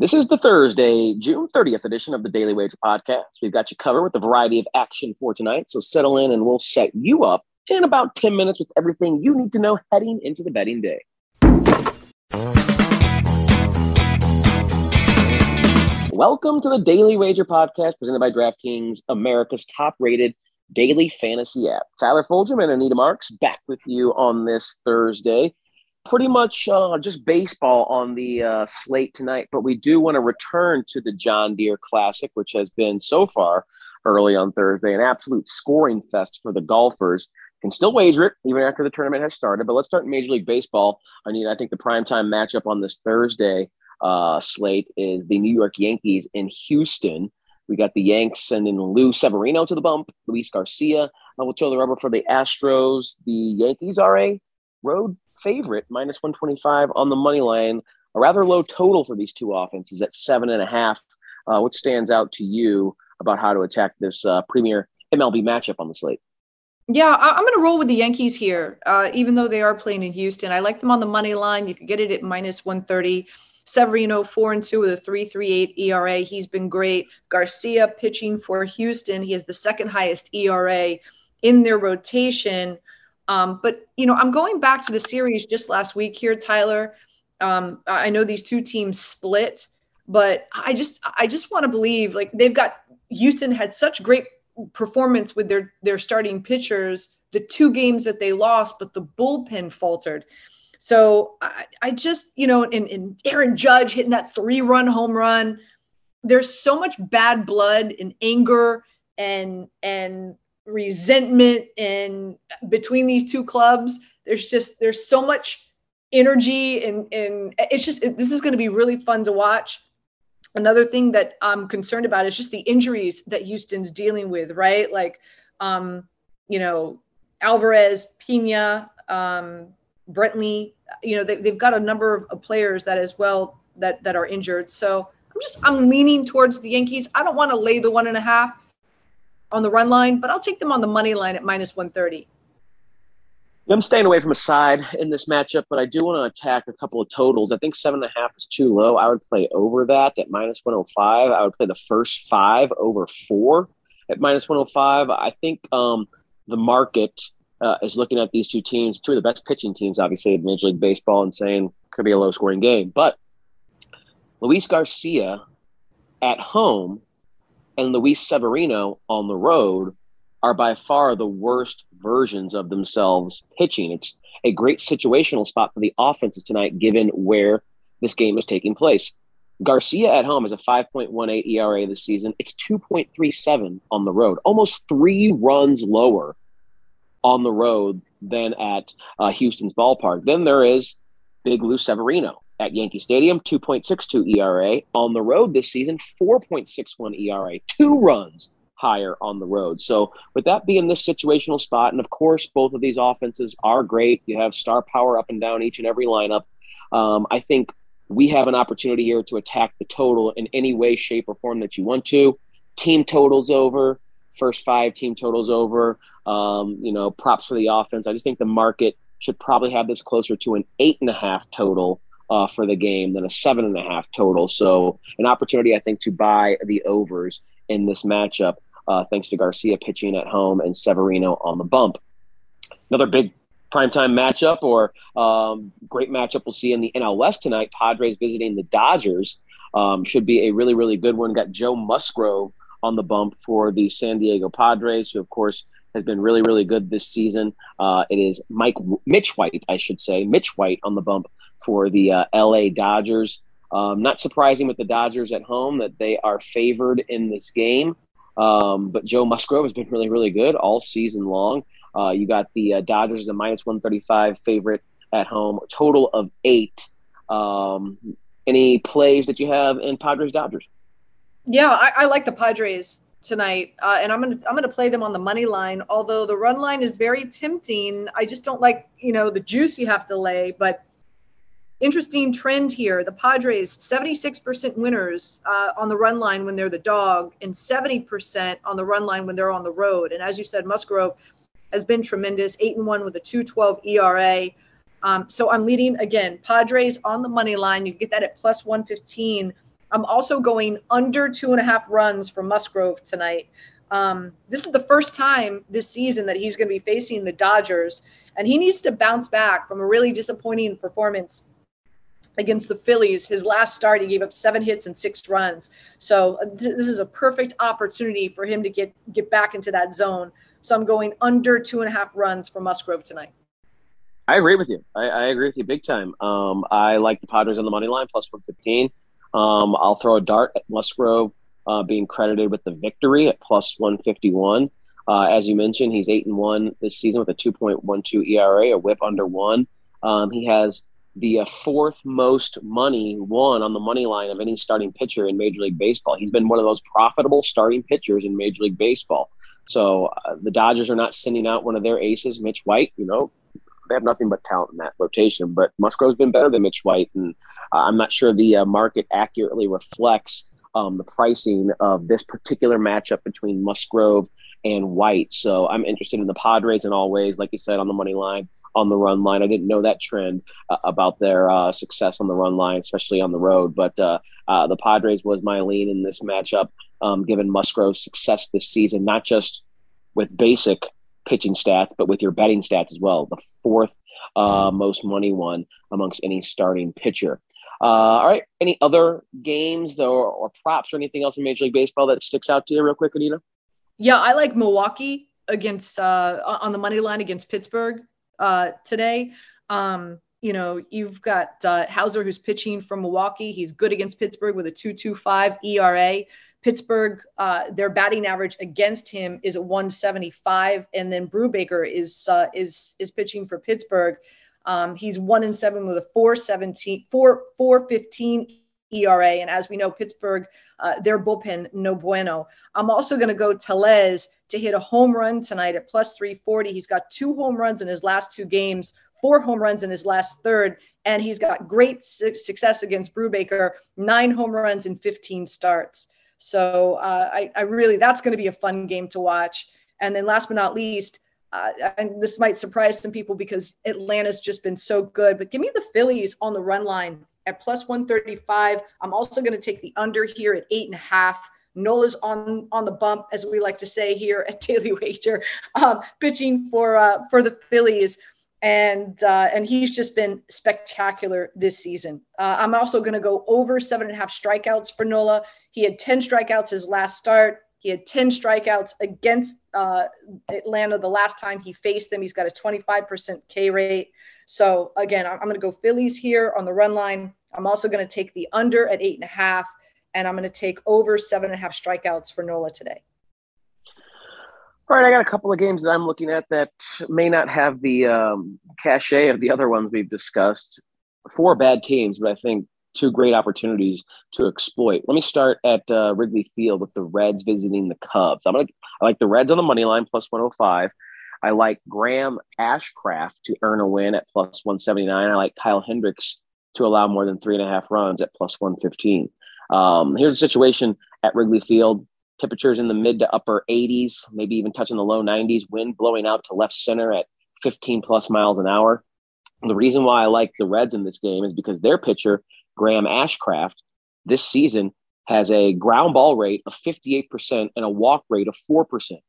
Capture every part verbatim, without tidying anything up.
This is the Thursday, June thirtieth edition of the Daily Wager Podcast. We've got you covered with a variety of action for tonight, so settle in and we'll set you up in about ten minutes with everything you need to know heading into the betting day. Welcome to the Daily Wager Podcast, presented by DraftKings, America's top-rated daily fantasy app. Tyler Foljam and Anita Marks back with you on this Thursday. Pretty much uh, just baseball on the uh, slate tonight, but we do want to return to the John Deere Classic, which has been so far early on Thursday an absolute scoring fest for the golfers. Can still wager it even after the tournament has started, but let's start in Major League Baseball. I mean, I think the primetime matchup on this Thursday Uh, slate is the New York Yankees in Houston. We got the Yanks sending Lou Severino to the bump. Luis Garcia uh, will toe the rubber for the Astros. The Yankees are a road favorite, minus one twenty-five on the money line. A rather low total for these two offenses at seven and a half. Uh, what stands out to you about how to attack this uh, premier M L B matchup on the slate? Yeah, I'm going to roll with the Yankees here, uh, even though they are playing in Houston. I like them on the money line. You can get it at minus one thirty. Severino, four and two with a three point three eight E R A. He's been great. Garcia pitching for Houston. He has the second highest E R A in their rotation. Um, but, you know, I'm going back to the series just last week here, Tyler. Um, I know these two teams split, but I just I just want to believe, like, they've got Houston had such great performance with their their starting pitchers, the two games that they lost, but the bullpen faltered. So I, I just, you know, in, in Aaron Judge hitting that three-run home run, there's so much bad blood and anger and and resentment and between these two clubs. There's just there's so much energy and and it's just it, this is going to be really fun to watch. Another thing that I'm concerned about is just the injuries that Houston's dealing with, right? Like, um, you know, Alvarez, Pena, um. Brentley, you know, they, they've got a number of players that as well that, that are injured. So I'm just, I'm leaning towards the Yankees. I don't want to lay the one and a half on the run line, but I'll take them on the money line at minus one thirty. I'm staying away from a side in this matchup, but I do want to attack a couple of totals. I think seven and a half is too low. I would play over that at minus one oh five. I would play the first five over four at minus one oh five. I think um, the market Uh, is looking at these two teams, two of the best pitching teams, obviously, in Major League Baseball, and saying could be a low-scoring game. But Luis Garcia at home and Luis Severino on the road are by far the worst versions of themselves pitching. It's a great situational spot for the offenses tonight, given where this game is taking place. Garcia at home is a five point one eight E R A this season. It's two point three seven on the road, almost three runs lower on the road than at uh, Houston's ballpark. Then there is Big Lou Severino at Yankee Stadium, two point six two E R A. On the road this season, four point six one E R A, two runs higher on the road. So with that being this situational spot, and of course both of these offenses are great. You have star power up and down each and every lineup. Um, I think we have an opportunity here to attack the total in any way, shape, or form that you want to. Team totals over, first five team totals over. Um, you know, props for the offense. I just think the market should probably have this closer to an eight and a half total uh, for the game than a seven and a half total. So an opportunity, I think, to buy the overs in this matchup, uh, thanks to Garcia pitching at home and Severino on the bump. Another big primetime matchup or um, great matchup we'll see in the N L West tonight. Padres visiting the Dodgers um, should be a really, really good one. Got Joe Musgrove on the bump for the San Diego Padres, who, of course, has been really, really good this season. Uh, it is Mike Mitch White, I should say, Mitch White on the bump for the uh, L A Dodgers. Um, not surprising with the Dodgers at home that they are favored in this game. Um, but Joe Musgrove has been really, really good all season long. Uh, you got the uh, Dodgers, the minus one thirty-five favorite at home, total of eight. Um, any plays that you have in Padres-Dodgers? Yeah, I, I like the Padres tonight, uh, and I'm gonna I'm gonna play them on the money line. Although the run line is very tempting, I just don't like, you know, the juice you have to lay. But interesting trend here: the Padres seventy-six percent winners uh, on the run line when they're the dog, and seventy percent on the run line when they're on the road. And as you said, Musgrove has been tremendous, eight and one with a two twelve E R A. Um, so I'm leading again Padres on the money line. You can get that at plus one fifteen. I'm also going under two and a half runs for Musgrove tonight. Um, this is the first time this season that he's going to be facing the Dodgers, and he needs to bounce back from a really disappointing performance against the Phillies. His last start, he gave up seven hits and six runs. So th- this is a perfect opportunity for him to get, get back into that zone. So I'm going under two and a half runs for Musgrove tonight. I agree with you. I, I agree with you big time. Um, I like the Padres on the money line, plus one fifteen. Um, I'll throw a dart at Musgrove uh, being credited with the victory at plus one fifty-one. Uh, as you mentioned, he's eight and one this season with a two point one two E R A, a whip under one. Um, he has the uh, fourth most money won on the money line of any starting pitcher in Major League Baseball. He's been one of those profitable starting pitchers in Major League Baseball. So uh, the Dodgers are not sending out one of their aces, Mitch White. You know, they have nothing but talent in that rotation, but Musgrove's been better than Mitch White, and uh, I'm not sure the uh, market accurately reflects um, the pricing of this particular matchup between Musgrove and White. So I'm interested in the Padres in all ways, like you said, on the money line, on the run line. I didn't know that trend uh, about their uh, success on the run line, especially on the road, but uh, uh, the Padres was my lean in this matchup, um, given Musgrove's success this season, not just with basic pitching stats, but with your betting stats as well. The fourth uh, most money one amongst any starting pitcher. Uh, all right. Any other games or, or props or anything else in Major League Baseball that sticks out to you real quick, Anita? Yeah, I like Milwaukee against uh, on the money line against Pittsburgh uh, today. Um, you know, you've got uh, Hauser, who's pitching from Milwaukee. He's good against Pittsburgh with a two point two five E R A. Pittsburgh, uh, their batting average against him is a one seventy-five, and then Brubaker is uh, is is pitching for Pittsburgh. Um, he's one and seven with a four seventeen, four fifteen E R A, and as we know, Pittsburgh, uh, their bullpen no bueno. I'm also going to go Tellez to hit a home run tonight at plus three forty. He's got two home runs in his last two games, four home runs in his last third, and he's got great su- success against Brubaker, nine home runs in fifteen starts. So uh, I, I really, that's going to be a fun game to watch. And then last but not least, uh, and this might surprise some people because Atlanta's just been so good, but give me the Phillies on the run line at plus one thirty-five. I'm also going to take the under here at eight and a half. Nola's on on the bump, as we like to say here at Daily Wager, um, pitching for uh, for the Phillies. And uh, and he's just been spectacular this season. Uh, I'm also going to go over seven and a half strikeouts for Nola. He had ten strikeouts his last start. He had ten strikeouts against uh, Atlanta the last time he faced them. He's got a twenty-five percent K rate. So, again, I'm going to go Phillies here on the run line. I'm also going to take the under at eight and a half, and I'm going to take over seven and a half strikeouts for Nola today. All right, I got a couple of games that I'm looking at that may not have the um, cachet of the other ones we've discussed. Four bad teams, but I think two great opportunities to exploit. Let me start at uh, Wrigley Field with the Reds visiting the Cubs. I'm gonna, I like the Reds on the money line, plus one oh five. I like Graham Ashcraft to earn a win at plus one seventy-nine. I like Kyle Hendricks to allow more than three and a half runs at plus one fifteen. Um, here's the situation at Wrigley Field. Temperatures in the mid to upper eighties, maybe even touching the low nineties, wind blowing out to left center at fifteen plus miles an hour. The reason why I like the Reds in this game is because their pitcher, Graham Ashcraft, this season has a ground ball rate of fifty-eight percent and a walk rate of four percent.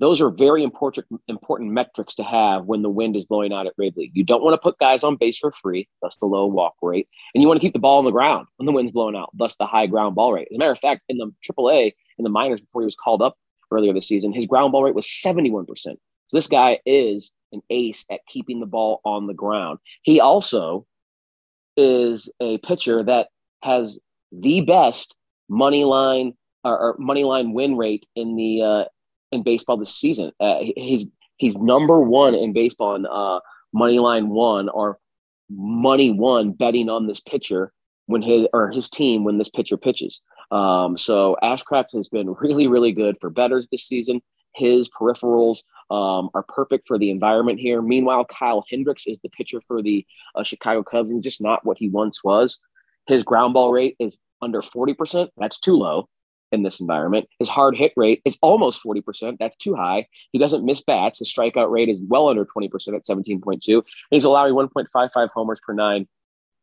Those are very important, important metrics to have when the wind is blowing out at Wrigley. You don't want to put guys on base for free, thus the low walk rate, and you want to keep the ball on the ground when the wind's blowing out, thus the high ground ball rate. As a matter of fact, in the triple A, in the minors before he was called up earlier this season, his ground ball rate was seventy-one percent. So this guy is an ace at keeping the ball on the ground. He also is a pitcher that has the best money line or, or money line win rate in the uh, in baseball this season. Uh, he's he's number one in baseball in uh, money line one or money one betting on this pitcher when his or his team when this pitcher pitches. Um, so Ashcraft has been really, really good for bettors this season. His peripherals um, are perfect for the environment here. Meanwhile, Kyle Hendricks is the pitcher for the uh, Chicago Cubs, and just not what he once was. His ground ball rate is under forty percent. That's too low in this environment. His hard hit rate is almost forty percent. That's too high. He doesn't miss bats. His strikeout rate is well under twenty percent at seventeen point two. And he's allowing one point five five homers per nine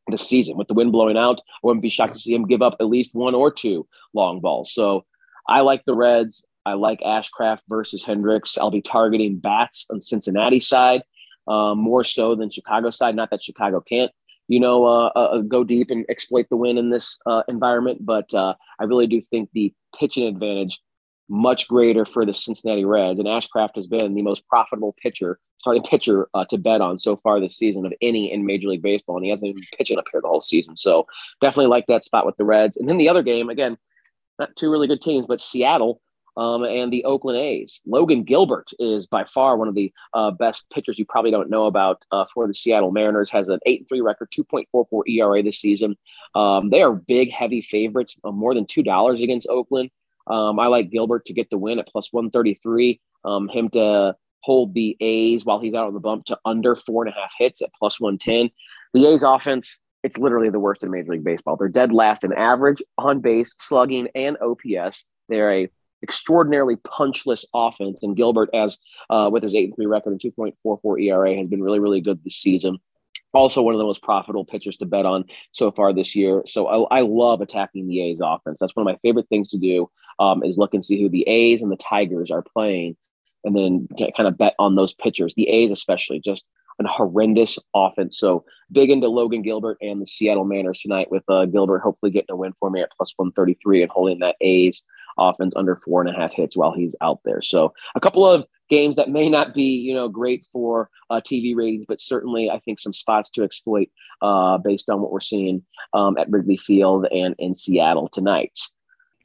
this season. With the wind blowing out, I wouldn't be shocked to see him give up at least one or two long balls. So I like the Reds. I like Ashcraft versus Hendricks. I'll be targeting bats on Cincinnati side uh, more so than Chicago side. Not that Chicago can't, you know, uh, uh, go deep and exploit the win in this uh, environment. But uh, I really do think the pitching advantage much greater for the Cincinnati Reds. And Ashcraft has been the most profitable pitcher, starting pitcher uh, to bet on so far this season of any in Major League Baseball. And he hasn't even pitching up here the whole season. So definitely like that spot with the Reds. And then the other game, again, not two really good teams, but Seattle um, and the Oakland A's. Logan Gilbert is by far one of the uh, best pitchers you probably don't know about uh, for the Seattle Mariners. Has an eight and three record, two point four four E R A this season. Um, they are big, heavy favorites, uh, more than two dollars against Oakland. Um, I like Gilbert to get the win at plus one thirty-three, um, him to hold the A's while he's out on the bump to under four and a half hits at plus one ten. The A's offense, it's literally the worst in Major League Baseball. They're dead last in average, on base, slugging, and O P S. They're a extraordinarily punchless offense, and Gilbert, as uh, with his eight and three record and two point four four E R A, has been really, really good this season. Also one of the most profitable pitchers to bet on so far this year. So I, I love attacking the A's offense. That's one of my favorite things to do um, is look and see who the A's and the Tigers are playing and then kind of bet on those pitchers. The A's especially, just an horrendous offense. So big into Logan Gilbert and the Seattle Mariners tonight with uh, Gilbert hopefully getting a win for me at plus one thirty-three and holding that A's offense under four and a half hits while he's out there. So a couple of games that may not be, you know, great for uh, T V ratings, but certainly I think some spots to exploit uh, based on what we're seeing um, at Wrigley Field and in Seattle tonight.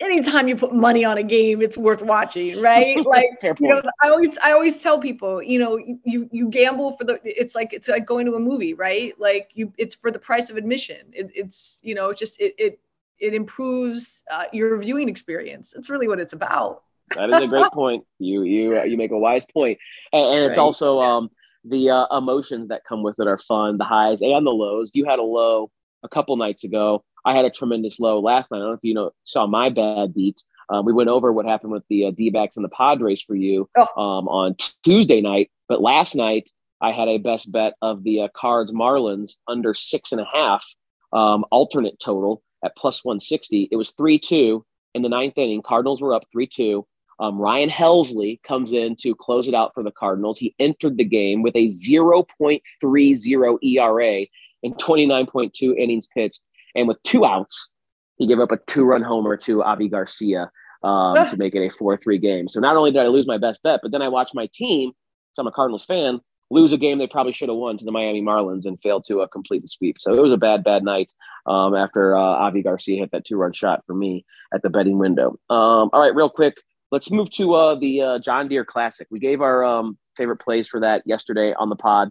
Anytime you put money on a game, it's worth watching, right? Like, fair point. You know, I always, I always tell people, you know, you, you gamble for the, it's like, it's like going to a movie, right? Like you, it's for the price of admission. It, it's, you know, just, it, it, it improves uh, your viewing experience. That's really what it's about. That is a great point. You you uh, you make a wise point, and, and it's right. also yeah. um, the uh, emotions that come with it are fun. The highs and the lows. You had a low a couple nights ago. I had a tremendous low last night. I don't know if you know saw my bad beat. Um, we went over what happened with the uh, D-backs and the Padres for you oh. um, on t- Tuesday night, but last night I had a best bet of the uh, Cards Marlins under six and a half um, alternate total at plus one sixty. It was three two in the ninth inning. Cardinals were up three two. Um, Ryan Helsley comes in to close it out for the Cardinals. He entered the game with a zero point three zero E R A and twenty-nine point two innings pitched. And with two outs, he gave up a two-run homer to Avi Garcia um, to make it a four three game. So not only did I lose my best bet, but then I watched my team, because I'm a Cardinals fan, lose a game they probably should have won to the Miami Marlins and failed to uh, complete the sweep. So it was a bad, bad night um, after uh, Avi Garcia hit that two-run shot for me at the betting window. Um, all right, real quick. Let's move to uh, the uh, John Deere Classic. We gave our um, favorite plays for that yesterday on the pod.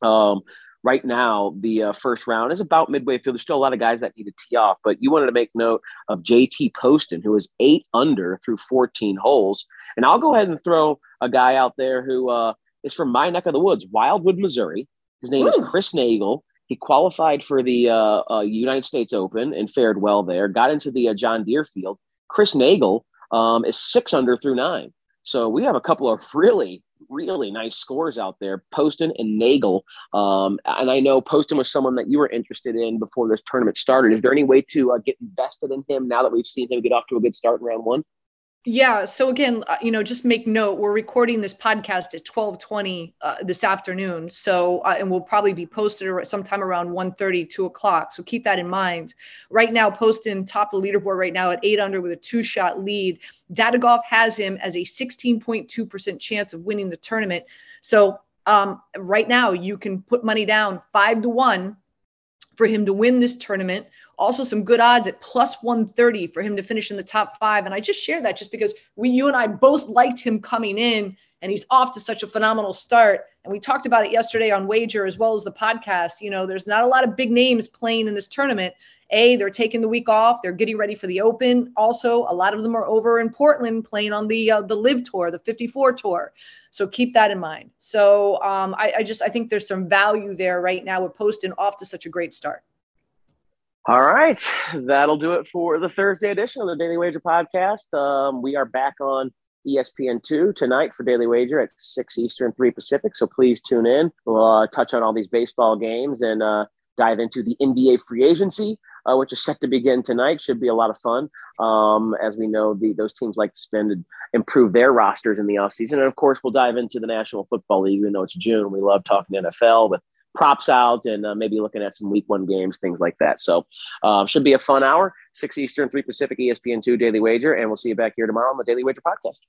Um, right now, the uh, first round is about midway through. There's still a lot of guys that need to tee off, but you wanted to make note of J T Poston, who is eight under through fourteen holes. And I'll go ahead and throw a guy out there who uh, is from my neck of the woods, Wildwood, Missouri. His name Ooh. is Chris Nagel. He qualified for the uh, uh, United States Open and fared well there, got into the uh, John Deere field. Chris Nagel Um, is six under through nine. So we have a couple of really, really nice scores out there, Poston and Nagel. Um, and I know Poston was someone that you were interested in before this tournament started. Is there any way to uh, get invested in him now that we've seen him get off to a good start in round one? Yeah. So again, you know, just make note, we're recording this podcast at twelve twenty uh, this afternoon. So, uh, and we'll probably be posted sometime around one thirty, two o'clock. So keep that in mind. Right now, Poston top of the leaderboard right now at eight under with a two shot lead. Datagolf has him as a sixteen point two percent chance of winning the tournament. So um, right now you can put money down five to one for him to win this tournament. Also some good odds at plus one thirty for him to finish in the top five. And I just share that just because we, you and I both liked him coming in and he's off to such a phenomenal start. And we talked about it yesterday on Wager as well as the podcast. You know, there's not a lot of big names playing in this tournament. A, they're taking the week off. They're getting ready for the Open. Also, a lot of them are over in Portland playing on the uh, the Live Tour, the fifty-four Tour. So keep that in mind. So um, I, I just I think there's some value there right now with Poston off to such a great start. All right, that'll do it for the Thursday edition of the Daily Wager podcast. Um, we are back on E S P N two tonight for Daily Wager at six Eastern, three Pacific. So please tune in. We'll uh, touch on all these baseball games and uh, dive into the N B A free agency, uh, which is set to begin tonight. Should be a lot of fun. Um, as we know, the, those teams like to spend and improve their rosters in the offseason. And, of course, we'll dive into the National Football League. We know it's June. We love talking N F L with props out and uh, maybe looking at some week one games, things like that. So uh, should be a fun hour, six Eastern, three Pacific, E S P N two Daily Wager. And we'll see you back here tomorrow on the Daily Wager podcast.